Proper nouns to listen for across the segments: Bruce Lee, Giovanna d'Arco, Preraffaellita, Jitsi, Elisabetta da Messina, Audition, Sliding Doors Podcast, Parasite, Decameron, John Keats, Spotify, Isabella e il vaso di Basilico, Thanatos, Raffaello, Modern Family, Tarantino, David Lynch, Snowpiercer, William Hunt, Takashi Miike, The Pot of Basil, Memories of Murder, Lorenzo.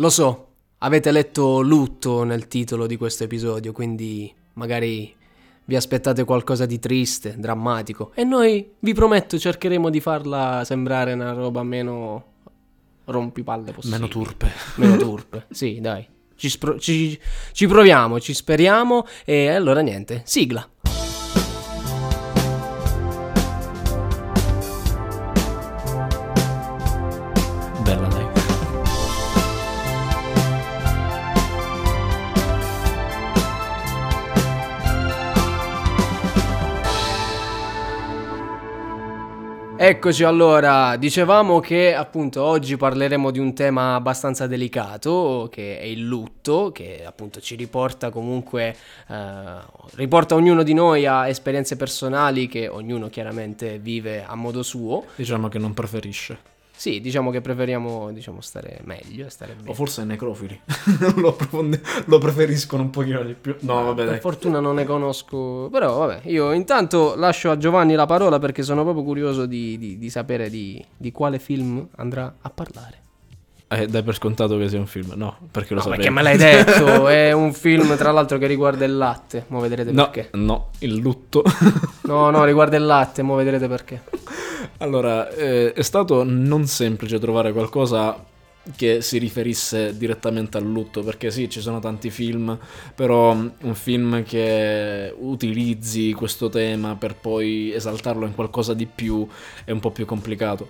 Lo so, avete letto lutto nel titolo di questo episodio, quindi magari vi aspettate qualcosa di triste, drammatico, e noi, vi prometto, cercheremo di farla sembrare una roba meno rompipalle possibile. Meno turpe. Meno turpe, sì, dai. Ci proviamo, ci speriamo, e allora niente, sigla. Bella, dai. Eccoci, allora, dicevamo che appunto oggi parleremo di un tema abbastanza delicato, che è il lutto, che appunto ci riporta comunque, riporta ognuno di noi a esperienze personali che ognuno chiaramente vive a modo suo. Diciamo che non preferisce. Sì, diciamo che preferiamo, diciamo, stare meglio e stare bene. O forse necrofili lo preferiscono un pochino di più. No, vabbè, dai. Per fortuna non ne conosco. Però vabbè, io intanto lascio a Giovanni la parola, perché sono proprio curioso di sapere di quale film andrà a parlare. Dai per scontato che sia un film. No, perché lo sapevo. Perché me l'hai detto. È un film, tra l'altro, che riguarda il latte. Mo vedrete perché. No, il lutto. No, riguarda il latte. Mo vedrete perché. Allora, è stato non semplice trovare qualcosa che si riferisse direttamente al lutto, perché sì, ci sono tanti film, però un film che utilizzi questo tema per poi esaltarlo in qualcosa di più è un po' più complicato.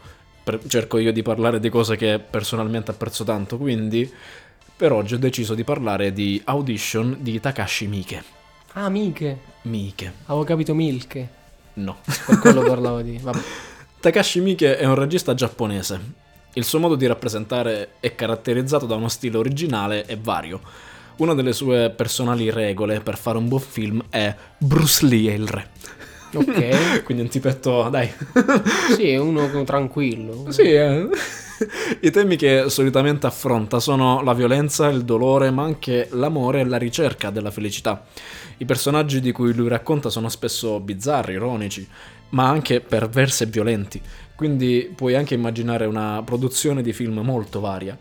Cerco io di parlare di cose che personalmente apprezzo tanto, quindi per oggi ho deciso di parlare di Audition di Takashi Miike. Ah, Miike. Avevo capito Milke. No. Per quello parlavo di... Vabbè. Takashi Miike è un regista giapponese. Il suo modo di rappresentare è caratterizzato da uno stile originale e vario. Una delle sue personali regole per fare un buon film è Bruce Lee è il re. Ok. Quindi un tipetto, dai. Sì, uno tranquillo. Sì, I temi che solitamente affronta sono la violenza, il dolore, ma anche l'amore e la ricerca della felicità. I personaggi di cui lui racconta sono spesso bizzarri, ironici, ma anche perversi e violenti. Quindi puoi anche immaginare una produzione di film molto varia.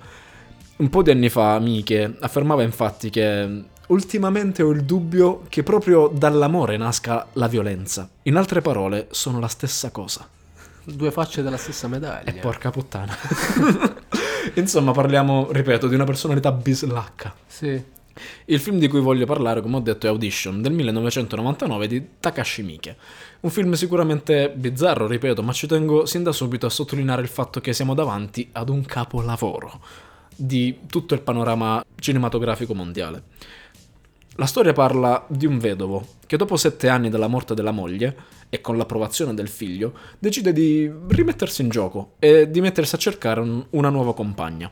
Un po' di anni fa Miike affermava infatti che ultimamente ho il dubbio che proprio dall'amore nasca la violenza. In altre parole, sono la stessa cosa. Due facce della stessa medaglia. E porca puttana. Insomma, parliamo, ripeto, di una personalità bislacca. Sì. Il film di cui voglio parlare, come ho detto, è Audition del 1999 di Takashi Miike. Un film sicuramente bizzarro, ripeto, ma ci tengo sin da subito a sottolineare il fatto che siamo davanti ad un capolavoro di tutto il panorama cinematografico mondiale. La storia parla di un vedovo che dopo 7 anni dalla morte della moglie e con l'approvazione del figlio decide di rimettersi in gioco e di mettersi a cercare una nuova compagna.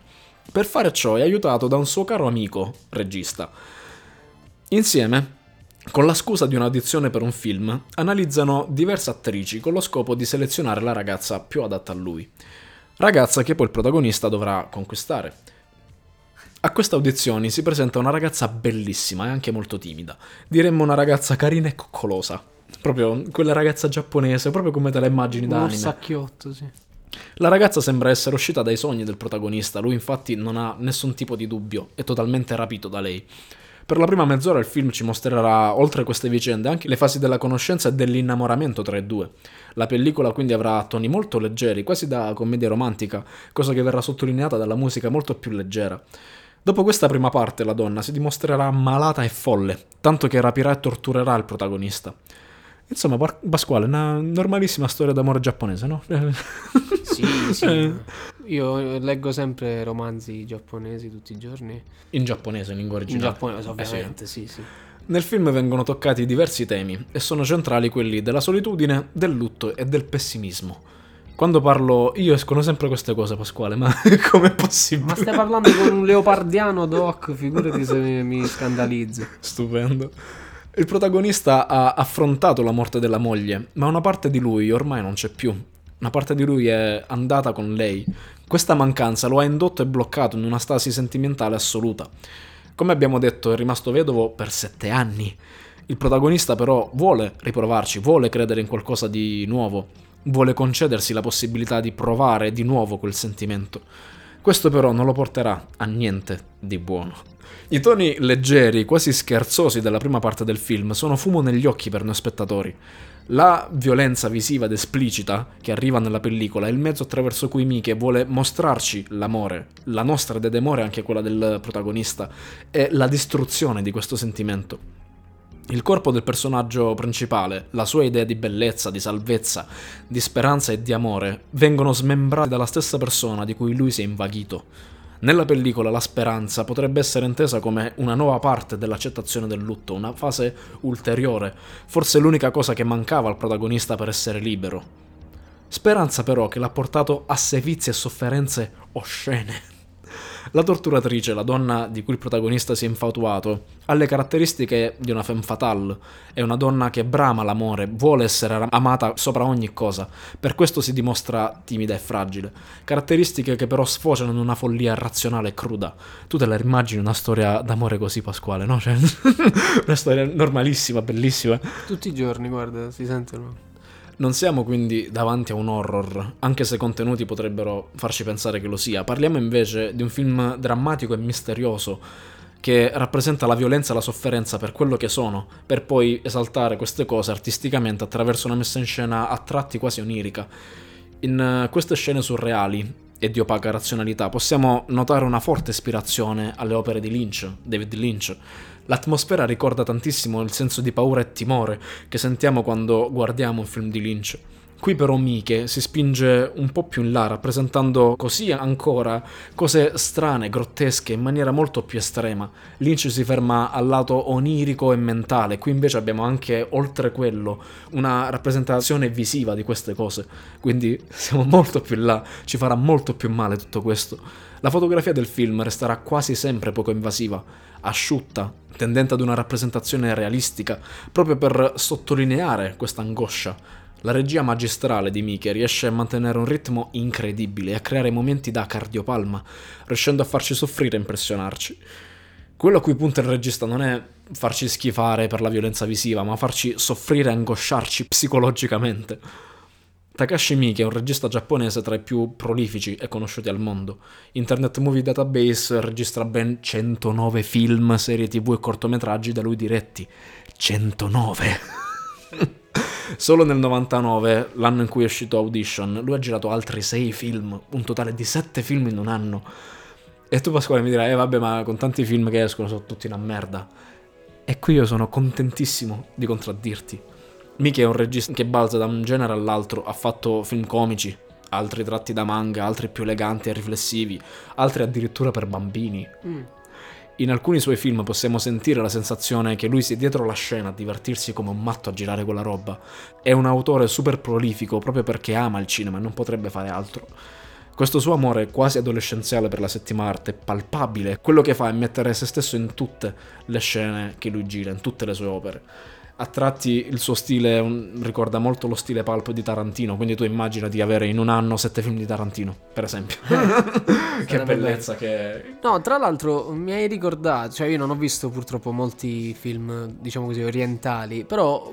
Per fare ciò è aiutato da un suo caro amico, regista. Insieme, con la scusa di un'audizione per un film, analizzano diverse attrici con lo scopo di selezionare la ragazza più adatta a lui. Ragazza che poi il protagonista dovrà conquistare. A queste audizioni si presenta una ragazza bellissima e anche molto timida. Diremmo una ragazza carina e coccolosa. Proprio quella ragazza giapponese, proprio come te la immagini da anime. Un orsacchiotto, sì. La ragazza sembra essere uscita dai sogni del protagonista. Lui infatti non ha nessun tipo di dubbio, è totalmente rapito da lei. Per la prima mezz'ora il film ci mostrerà, oltre a queste vicende, anche le fasi della conoscenza e dell'innamoramento tra i due. La pellicola quindi avrà toni molto leggeri, quasi da commedia romantica, cosa che verrà sottolineata dalla musica molto più leggera. Dopo questa prima parte la donna si dimostrerà malata e folle, tanto che rapirà e torturerà il protagonista. Insomma, Pasquale, una normalissima storia d'amore giapponese, no? Sì. Io leggo sempre romanzi giapponesi tutti i giorni. In giapponese, in lingua originale. In giapponese, ovviamente, sì. Nel film vengono toccati diversi temi e sono centrali quelli della solitudine, del lutto e del pessimismo. Quando parlo io escono sempre queste cose, Pasquale, ma com'è possibile? Ma stai parlando con un leopardiano, Doc, figurati se mi scandalizzo. Stupendo. Il protagonista ha affrontato la morte della moglie, ma una parte di lui ormai non c'è più. Una parte di lui è andata con lei. Questa mancanza lo ha indotto e bloccato in una stasi sentimentale assoluta. Come abbiamo detto, è rimasto vedovo per 7 anni. Il protagonista però vuole riprovarci, vuole credere in qualcosa di nuovo. Vuole concedersi la possibilità di provare di nuovo quel sentimento. Questo però non lo porterà a niente di buono. I toni leggeri, quasi scherzosi della prima parte del film sono fumo negli occhi per noi spettatori. La violenza visiva ed esplicita che arriva nella pellicola è il mezzo attraverso cui Miike vuole mostrarci l'amore, la nostra dedemore, anche quella del protagonista, e la distruzione di questo sentimento. Il corpo del personaggio principale, la sua idea di bellezza, di salvezza, di speranza e di amore, vengono smembrati dalla stessa persona di cui lui si è invaghito. Nella pellicola la speranza potrebbe essere intesa come una nuova parte dell'accettazione del lutto, una fase ulteriore, forse l'unica cosa che mancava al protagonista per essere libero. Speranza però che l'ha portato a sevizie e sofferenze oscene. La torturatrice, la donna di cui il protagonista si è infatuato, ha le caratteristiche di una femme fatale, è una donna che brama l'amore, vuole essere amata sopra ogni cosa, per questo si dimostra timida e fragile, caratteristiche che però sfociano in una follia razionale e cruda. Tu te la immagini una storia d'amore così, Pasquale, no? Cioè, una storia normalissima, bellissima. Tutti i giorni, guarda, si sentono. Non siamo quindi davanti a un horror, anche se contenuti potrebbero farci pensare che lo sia. Parliamo invece di un film drammatico e misterioso, che rappresenta la violenza e la sofferenza per quello che sono, per poi esaltare queste cose artisticamente attraverso una messa in scena a tratti quasi onirica. In queste scene surreali e di opaca razionalità possiamo notare una forte ispirazione alle opere di Lynch, David Lynch. L'atmosfera ricorda tantissimo il senso di paura e timore che sentiamo quando guardiamo un film di Lynch. Qui però Miike si spinge un po' più in là, rappresentando così ancora cose strane, grottesche, in maniera molto più estrema. Lynch si ferma al lato onirico e mentale, qui invece abbiamo anche, oltre quello, una rappresentazione visiva di queste cose. Quindi siamo molto più in là, ci farà molto più male tutto questo. La fotografia del film resterà quasi sempre poco invasiva, asciutta, tendente ad una rappresentazione realistica, proprio per sottolineare questa angoscia. La regia magistrale di Miike riesce a mantenere un ritmo incredibile e a creare momenti da cardiopalma, riuscendo a farci soffrire e impressionarci. Quello a cui punta il regista non è farci schifare per la violenza visiva, ma farci soffrire e angosciarci psicologicamente. Takashi Miike è un regista giapponese tra i più prolifici e conosciuti al mondo. Internet Movie Database registra ben 109 film, serie TV e cortometraggi da lui diretti. 109! Solo nel 99, l'anno in cui è uscito Audition, lui ha girato altri 6 film, un totale di 7 film in un anno. E tu, Pasquale, mi dirai, vabbè, ma con tanti film che escono sono tutti una merda. E qui io sono contentissimo di contraddirti. Miike è un regista che balza da un genere all'altro, ha fatto film comici, altri tratti da manga, altri più eleganti e riflessivi, altri addirittura per bambini. In alcuni suoi film possiamo sentire la sensazione che lui sia dietro la scena a divertirsi come un matto a girare quella roba. È un autore super prolifico proprio perché ama il cinema e non potrebbe fare altro. Questo suo amore quasi adolescenziale per la settima arte è palpabile. Quello che fa è mettere se stesso in tutte le scene che lui gira, in tutte le sue opere. A tratti il suo stile ricorda molto lo stile pulp di Tarantino, quindi tu immagina di avere in un anno 7 film di Tarantino, per esempio. Che bellezza che... No, tra l'altro mi hai ricordato, cioè io non ho visto purtroppo molti film, diciamo così, orientali, però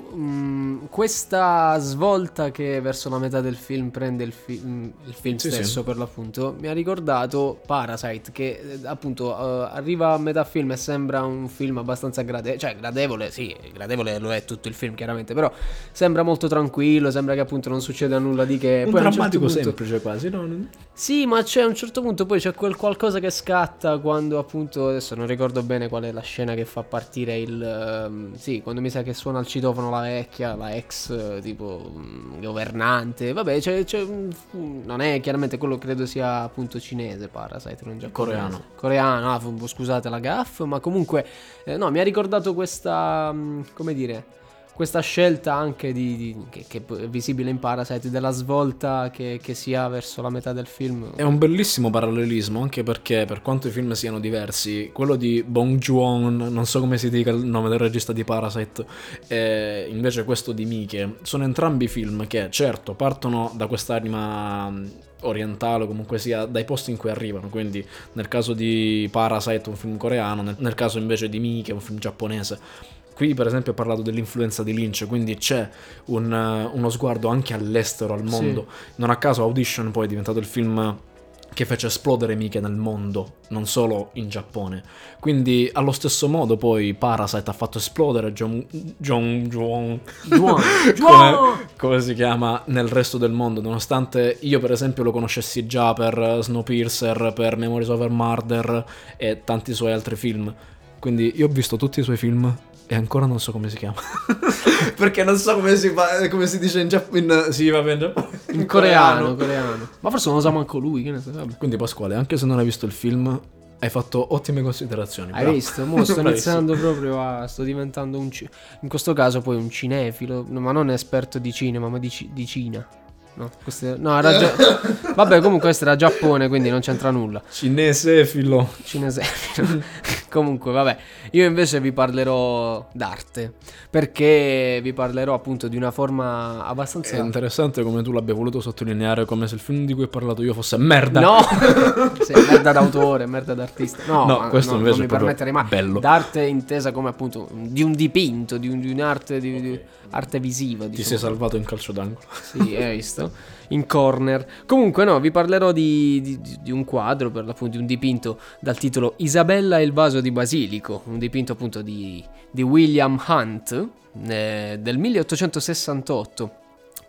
questa svolta che verso la metà del film prende il film sì, stesso, sì, per l'appunto, mi ha ricordato Parasite, che appunto arriva a metà film e sembra un film abbastanza gradevole, sì, gradevole lo è tutto il film chiaramente, però sembra molto tranquillo, sembra che appunto non succeda nulla di che. Un poi drammatico, a un certo punto... semplice quasi, no? Sì, ma c'è a un certo punto poi c'è quel qualcosa che scatta quando appunto, adesso non ricordo bene qual è la scena che fa partire il sì, quando mi sa che suona al citofono la vecchia, la ex tipo governante, vabbè, c'è non è chiaramente quello, credo sia appunto cinese Parasite, non giapponese, coreano, scusate la gaffe, ma comunque no, mi ha ricordato questa, come dire, questa scelta anche che è visibile in Parasite, della svolta che si ha verso la metà del film. È un bellissimo parallelismo, anche perché per quanto i film siano diversi, quello di Bong Joon, non so come si dica il nome del regista di Parasite, e invece questo di Miike, sono entrambi film che certo partono da quest'anima orientale, comunque sia, dai posti in cui arrivano, quindi nel caso di Parasite un film coreano, nel caso invece di Miike un film giapponese. Qui per esempio ho parlato dell'influenza di Lynch, quindi c'è uno sguardo anche all'estero, al mondo. Sì. Non a caso Audition poi è diventato il film che fece esplodere Miike nel mondo, non solo in Giappone. Quindi allo stesso modo poi Parasite ha fatto esplodere John come si chiama, nel resto del mondo, nonostante io per esempio lo conoscessi già per Snowpiercer, per Memories of Murder e tanti suoi altri film. Quindi io ho visto tutti i suoi film e ancora non so come si chiama. Perché non so come si dice in Giappone. Sì, va bene, in coreano. Ma forse non lo sa manco lui, che ne so. Quindi Pasquale, anche se non hai visto il film, hai fatto ottime considerazioni. Hai bravo. Visto? Mo sto iniziando proprio a... Sto diventando in questo caso poi un cinefilo, ma non esperto di cinema, ma di Cina. No, era già... Vabbè, comunque questo era Giappone, quindi non c'entra nulla. Cinesefilo. Comunque, vabbè, io invece vi parlerò d'arte, perché vi parlerò appunto di una forma abbastanza... È interessante come tu l'abbia voluto sottolineare, come se il film di cui ho parlato io fosse merda. No, sei merda d'autore, merda d'artista. No, questo no, invece non mi permetterei mai. Bello. D'arte intesa come appunto di un dipinto, di un'arte, di arte visiva. Diciamo. Ti sei salvato in calcio d'angolo. Sì, hai visto? In corner. Comunque no, vi parlerò di un quadro, per l'appunto di un dipinto dal titolo Isabella e il vaso di Basilico, un dipinto appunto di William Hunt del 1868.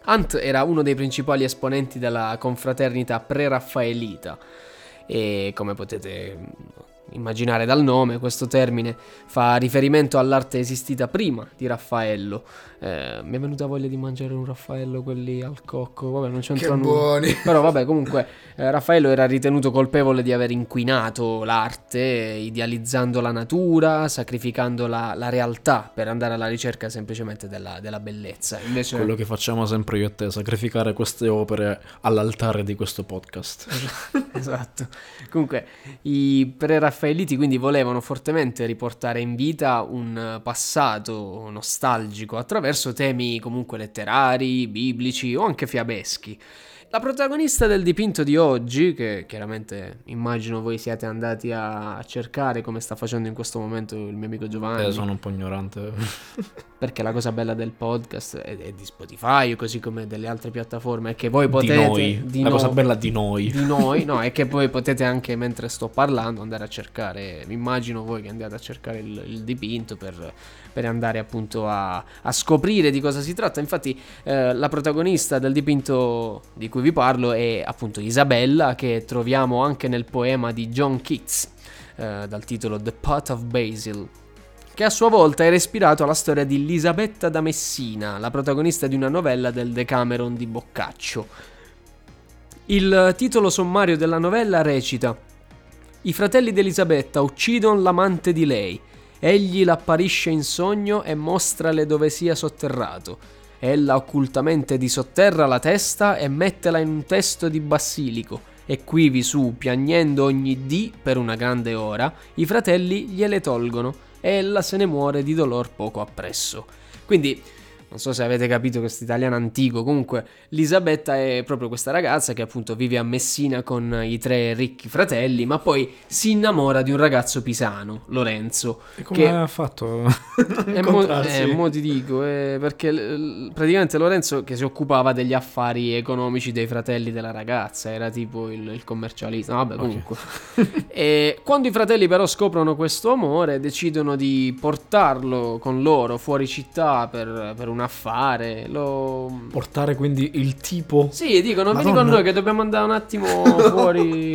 Hunt era uno dei principali esponenti della confraternita Preraffaellita e, come potete immaginare dal nome, questo termine fa riferimento all'arte esistita prima di Raffaello. Mi è venuta voglia di mangiare un Raffaello, quelli al cocco, vabbè, non c'entra nulla. Che buoni! Però vabbè, comunque Raffaello era ritenuto colpevole di aver inquinato l'arte, idealizzando la natura, sacrificando la realtà per andare alla ricerca semplicemente della bellezza. Invece... Quello che facciamo sempre io e te, sacrificare queste opere all'altare di questo podcast. Esatto. Comunque i preraffaelliti quindi volevano fortemente riportare in vita un passato nostalgico attraverso temi comunque letterari, biblici o anche fiabeschi. La protagonista del dipinto di oggi, che chiaramente immagino voi siate andati a cercare come sta facendo in questo momento il mio amico Giovanni. Sono un po' ignorante. Perché la cosa bella del podcast è di Spotify, così come delle altre piattaforme, è che voi potete... cosa bella di noi. Di noi, no, è che voi potete anche, mentre sto parlando, andare a cercare. Mi immagino voi che andate a cercare il dipinto per andare appunto a scoprire di cosa si tratta. Infatti la protagonista del dipinto di cui vi parlo è appunto Isabella, che troviamo anche nel poema di John Keats dal titolo The Pot of Basil, che a sua volta era ispirato alla storia di Elisabetta da Messina, la protagonista di una novella del Decameron di Boccaccio. Il titolo sommario della novella recita: i fratelli di Elisabetta uccidono l'amante di lei, egli l'apparisce in sogno e mostrale dove sia sotterrato. Ella occultamente disotterra la testa e mettela in un testo di basilico, e quivi su, piagnendo ogni dì per una grande ora, i fratelli gliele tolgono e ella se ne muore di dolor poco appresso. Quindi, non so se avete capito questo italiano antico, comunque Elisabetta è proprio questa ragazza che appunto vive a Messina con i tre ricchi fratelli, ma poi si innamora di un ragazzo pisano, Lorenzo. E come ha fatto mo ti dico, perché praticamente Lorenzo, che si occupava degli affari economici dei fratelli della ragazza, era tipo il commercialista, vabbè, comunque. Okay. E quando i fratelli però scoprono questo amore, decidono di portarlo con loro fuori città per un affare, portare quindi il tipo. Sì, dicono: vieni con noi che dobbiamo andare un attimo fuori.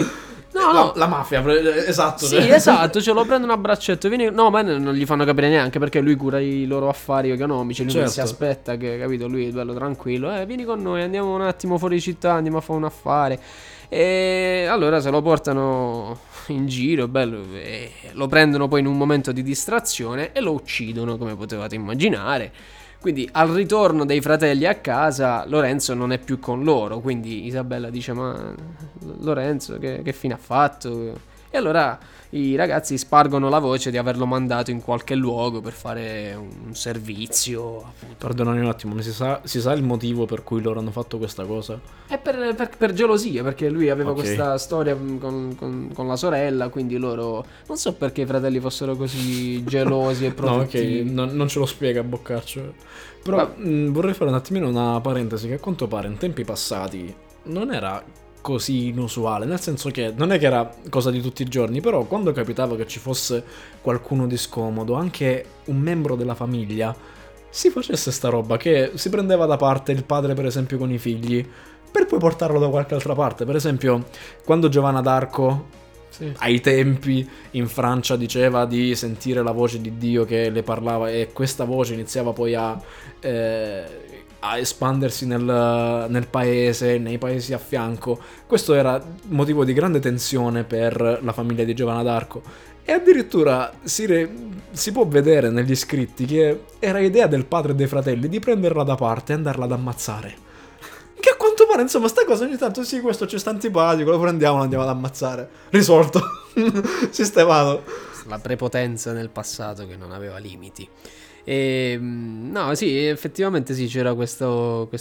No, la mafia, esatto. Sì, esatto, lo prendono a braccetto, vieni... No, ma non gli fanno capire neanche, perché lui cura i loro affari economici, lui certo. Si aspetta che, capito, lui è bello tranquillo, vieni con noi, andiamo un attimo fuori città, andiamo a fare un affare. E allora se lo portano in giro, bello, e lo prendono poi in un momento di distrazione e lo uccidono, come potevate immaginare. Quindi al ritorno dei fratelli a casa Lorenzo non è più con loro, quindi Isabella dice: ma Lorenzo che fine ha fatto? E allora i ragazzi spargono la voce di averlo mandato in qualche luogo per fare un servizio, appunto. Perdonami un attimo, ma si sa il motivo per cui loro hanno fatto questa cosa? È per gelosia, perché lui aveva questa storia con la sorella, quindi loro... Non so perché i fratelli fossero così gelosi e protettivi. No, non ce lo spiega Boccaccio. Però vorrei fare un attimino una parentesi, che a quanto pare in tempi passati non era così inusuale, nel senso che non è che era cosa di tutti i giorni, però quando capitava che ci fosse qualcuno di scomodo, anche un membro della famiglia, si facesse sta roba, che si prendeva da parte il padre per esempio con i figli, per poi portarlo da qualche altra parte. Per esempio quando Giovanna d'Arco ai tempi in Francia diceva di sentire la voce di Dio che le parlava, e questa voce iniziava poi a espandersi nel paese, nei paesi a fianco, questo era motivo di grande tensione per la famiglia di Giovanna d'Arco, e addirittura si può vedere negli scritti che era idea del padre e dei fratelli di prenderla da parte e andarla ad ammazzare. Che a quanto pare, insomma, sta cosa ogni tanto, sì, questo ci sta antipatico, lo prendiamo, lo andiamo ad ammazzare. Risolto, sistemato. La prepotenza nel passato che non aveva limiti. E, no, sì, effettivamente sì, c'era questa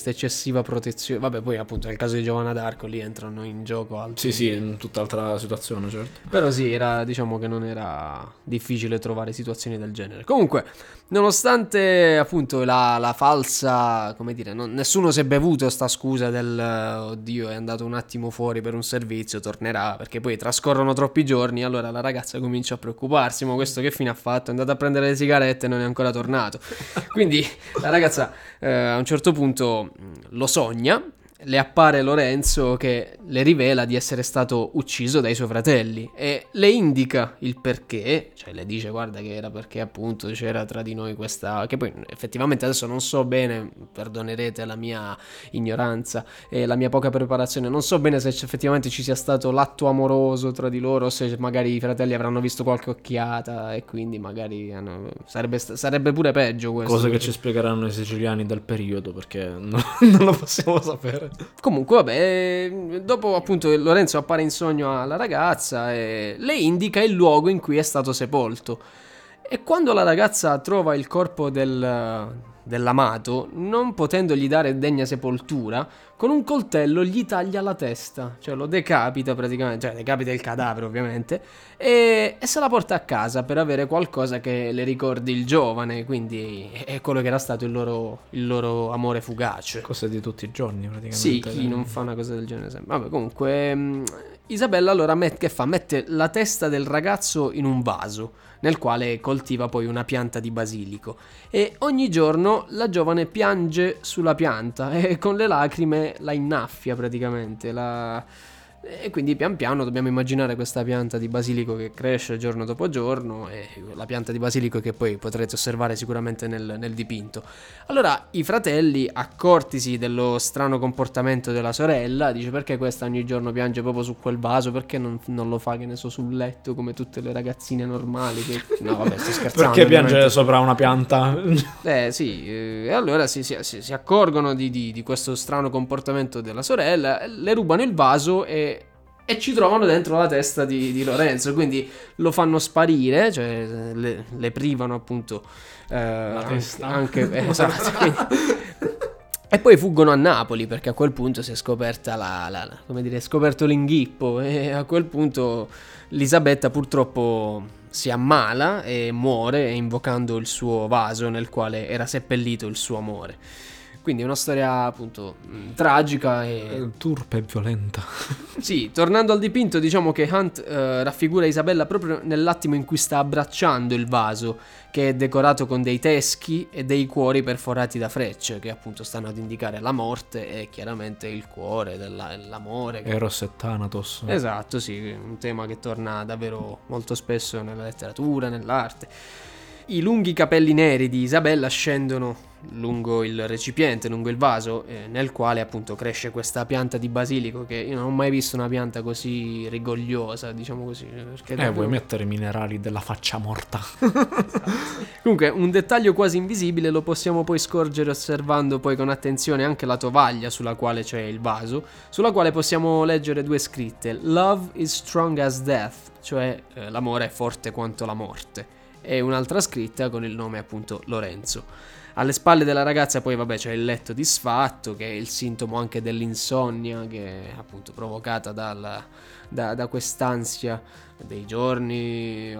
eccessiva protezione. Vabbè, poi appunto nel caso di Giovanna d'Arco lì entrano in gioco altri. Sì, in tutt'altra situazione, certo. Però sì, era, diciamo che non era difficile trovare situazioni del genere. Comunque, nonostante appunto la falsa, come dire, nessuno si è bevuto sta scusa del oddio, è andato un attimo fuori per un servizio, tornerà, perché poi trascorrono troppi giorni. Allora la ragazza comincia a preoccuparsi, ma questo che fine ha fatto? È andato a prendere le sigarette e non è ancora tornato. Quindi la ragazza a un certo punto lo sogna, le appare Lorenzo che le rivela di essere stato ucciso dai suoi fratelli e le indica il perché, cioè le dice guarda che era perché appunto c'era tra di noi questa, che poi effettivamente adesso non so bene, perdonerete la mia ignoranza e la mia poca preparazione, non so bene se effettivamente ci sia stato l'atto amoroso tra di loro, se magari i fratelli avranno visto qualche occhiata e quindi magari sarebbe pure peggio questo. Cosa che ci spiegheranno i siciliani del periodo, perché non lo possiamo sapere. Comunque vabbè, dopo appunto Lorenzo appare in sogno alla ragazza e le indica il luogo in cui è stato sepolto, e quando la ragazza trova il corpo dell'amato, non potendogli dare degna sepoltura, con un coltello gli taglia la testa, cioè lo decapita praticamente, cioè decapita il cadavere ovviamente, e se la porta a casa per avere qualcosa che le ricordi il giovane, quindi è quello che era stato il loro amore fugace. Cosa di tutti i giorni praticamente. Sì, chi non fa una cosa del genere sempre. Vabbè, comunque Isabella allora mette la testa del ragazzo in un vaso, nel quale coltiva poi una pianta di basilico, e ogni giorno la giovane piange sulla pianta e con le lacrime la innaffia praticamente, e quindi pian piano dobbiamo immaginare questa pianta di basilico che cresce giorno dopo giorno, e la pianta di basilico che poi potrete osservare sicuramente nel dipinto. Allora i fratelli, accortisi dello strano comportamento della sorella, dice perché questa ogni giorno piange proprio su quel vaso, perché non lo fa, che ne so, sul letto come tutte le ragazzine normali che... No vabbè, sto scherzando. Perché piange ovviamente sopra una pianta? Sì, e allora si accorgono di questo strano comportamento della sorella, le rubano il vaso e ci trovano dentro la testa di Lorenzo, quindi lo fanno sparire, cioè le privano appunto la testa. Anche esatto, quindi. E poi fuggono a Napoli, perché a quel punto si è scoperta scoperto l'inghippo, e a quel punto Elisabetta purtroppo si ammala e muore invocando il suo vaso nel quale era seppellito il suo amore. Quindi è una storia appunto tragica e turpe e violenta. Sì, tornando al dipinto, diciamo che Hunt raffigura Isabella proprio nell'attimo in cui sta abbracciando il vaso, che è decorato con dei teschi e dei cuori perforati da frecce, che appunto stanno ad indicare la morte e chiaramente il cuore dell'amore. Eros e Thanatos. Esatto, sì, un tema che torna davvero molto spesso nella letteratura, nell'arte. I lunghi capelli neri di Isabella scendono lungo il recipiente, lungo il vaso, nel quale appunto cresce questa pianta di basilico, che io non ho mai visto una pianta così rigogliosa, diciamo così, perché vuoi mettere minerali della faccia morta. Esatto. Comunque un dettaglio quasi invisibile lo possiamo poi scorgere osservando poi con attenzione anche la tovaglia sulla quale c'è il vaso, sulla quale possiamo leggere due scritte: Love is strong as death, cioè l'amore è forte quanto la morte, e un'altra scritta con il nome appunto Lorenzo. Alle spalle della ragazza poi vabbè c'è il letto disfatto, che è il sintomo anche dell'insonnia, che è appunto provocata da quest'ansia dei giorni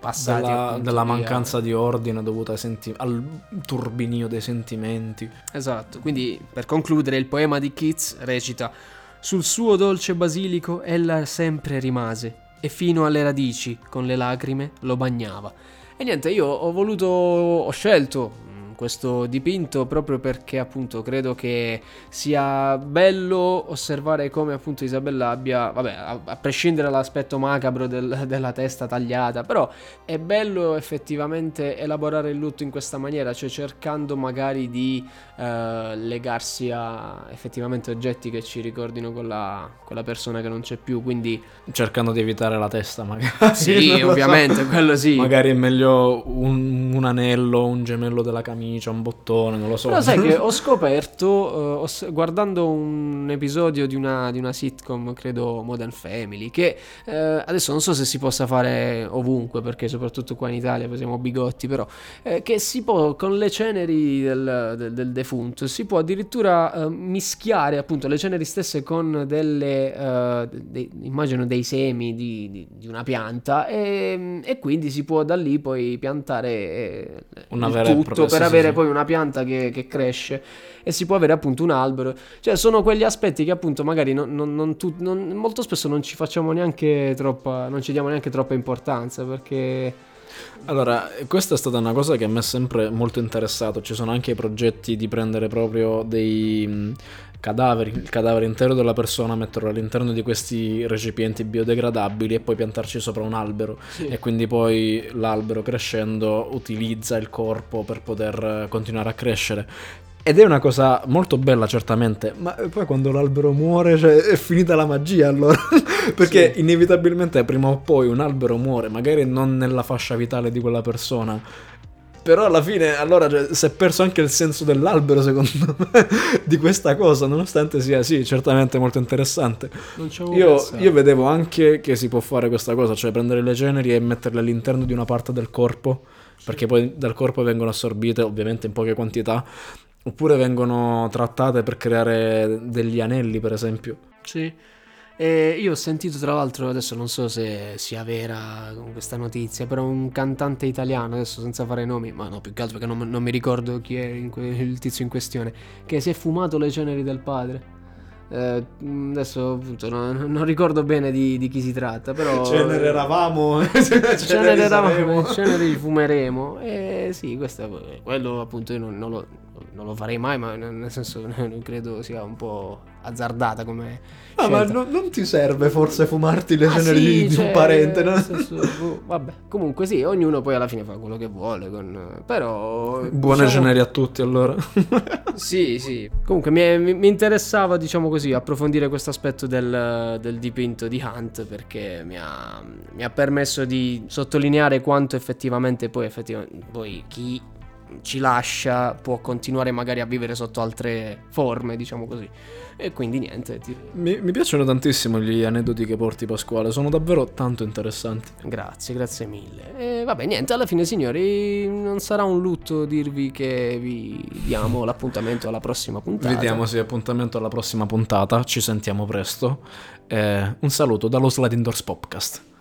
passati, della mancanza di ordine dovuta al turbinio dei sentimenti. Esatto, quindi per concludere il poema di Keats recita: Sul suo dolce basilico ella sempre rimase e fino alle radici con le lacrime lo bagnava. E niente, io ho scelto questo dipinto proprio perché appunto credo che sia bello osservare come appunto Isabella abbia, vabbè, a prescindere dall'aspetto macabro della testa tagliata, però è bello effettivamente elaborare il lutto in questa maniera, cioè cercando magari di legarsi a effettivamente oggetti che ci ricordino quella persona che non c'è più, quindi cercando di evitare la testa magari. Sì, ovviamente, quello sì. Magari è meglio un anello, un gemello della camicia, un bottone, non lo so. Però sai che ho scoperto guardando un episodio di una sitcom, credo Modern Family, che adesso non so se si possa fare ovunque, perché soprattutto qua in Italia siamo bigotti, però che si può, con le ceneri del defunto si può addirittura mischiare appunto le ceneri stesse con immagino dei semi di una pianta e quindi si può da lì poi piantare una vera tutto per avere poi una pianta che cresce e si può avere appunto un albero. Cioè sono quegli aspetti che appunto magari non molto spesso non ci facciamo neanche troppa, non ci diamo neanche troppa importanza, perché allora questa è stata una cosa che mi è sempre molto interessato. Ci sono anche i progetti di prendere proprio dei cadaveri, il cadavere intero della persona, metterlo all'interno di questi recipienti biodegradabili e poi piantarci sopra un albero, sì. E quindi poi l'albero crescendo utilizza il corpo per poter continuare a crescere. Ed è una cosa molto bella certamente, ma poi quando l'albero muore, cioè, è finita la magia allora, perché sì, inevitabilmente prima o poi un albero muore, magari non nella fascia vitale di quella persona, però alla fine allora, cioè, si è perso anche il senso dell'albero secondo me di questa cosa, nonostante sia sì certamente molto interessante. Non ci avevo pensato. Io vedevo anche che si può fare questa cosa, cioè prendere le ceneri e metterle all'interno di una parte del corpo, perché poi dal corpo vengono assorbite ovviamente in poche quantità, oppure vengono trattate per creare degli anelli per esempio. Sì. E io ho sentito tra l'altro, adesso non so se sia vera questa notizia, però un cantante italiano, adesso senza fare nomi, ma no, più che altro perché non mi ricordo chi è il tizio in questione, che si è fumato le ceneri del padre. Adesso appunto non ricordo bene di chi si tratta, però ceneri fumeremo. Sì, quello appunto io non lo farei mai, ma nel senso non credo sia un po' azzardata come scelta. Ma non ti serve forse fumarti le ceneri di un parente, no? Vabbè, comunque sì, ognuno poi alla fine fa quello che vuole però buone ceneri a tutti allora. sì comunque mi interessava, diciamo così, approfondire questo aspetto del dipinto di Hunt, perché mi ha permesso di sottolineare quanto effettivamente poi chi ci lascia può continuare magari a vivere sotto altre forme, diciamo così. E quindi niente, mi piacciono tantissimo gli aneddoti che porti, Pasquale, sono davvero tanto interessanti. Grazie mille. E vabbè, niente, alla fine signori non sarà un lutto dirvi che vi diamo l'appuntamento alla prossima puntata. Ci sentiamo presto. Un saluto dallo Sliding Doors Podcast.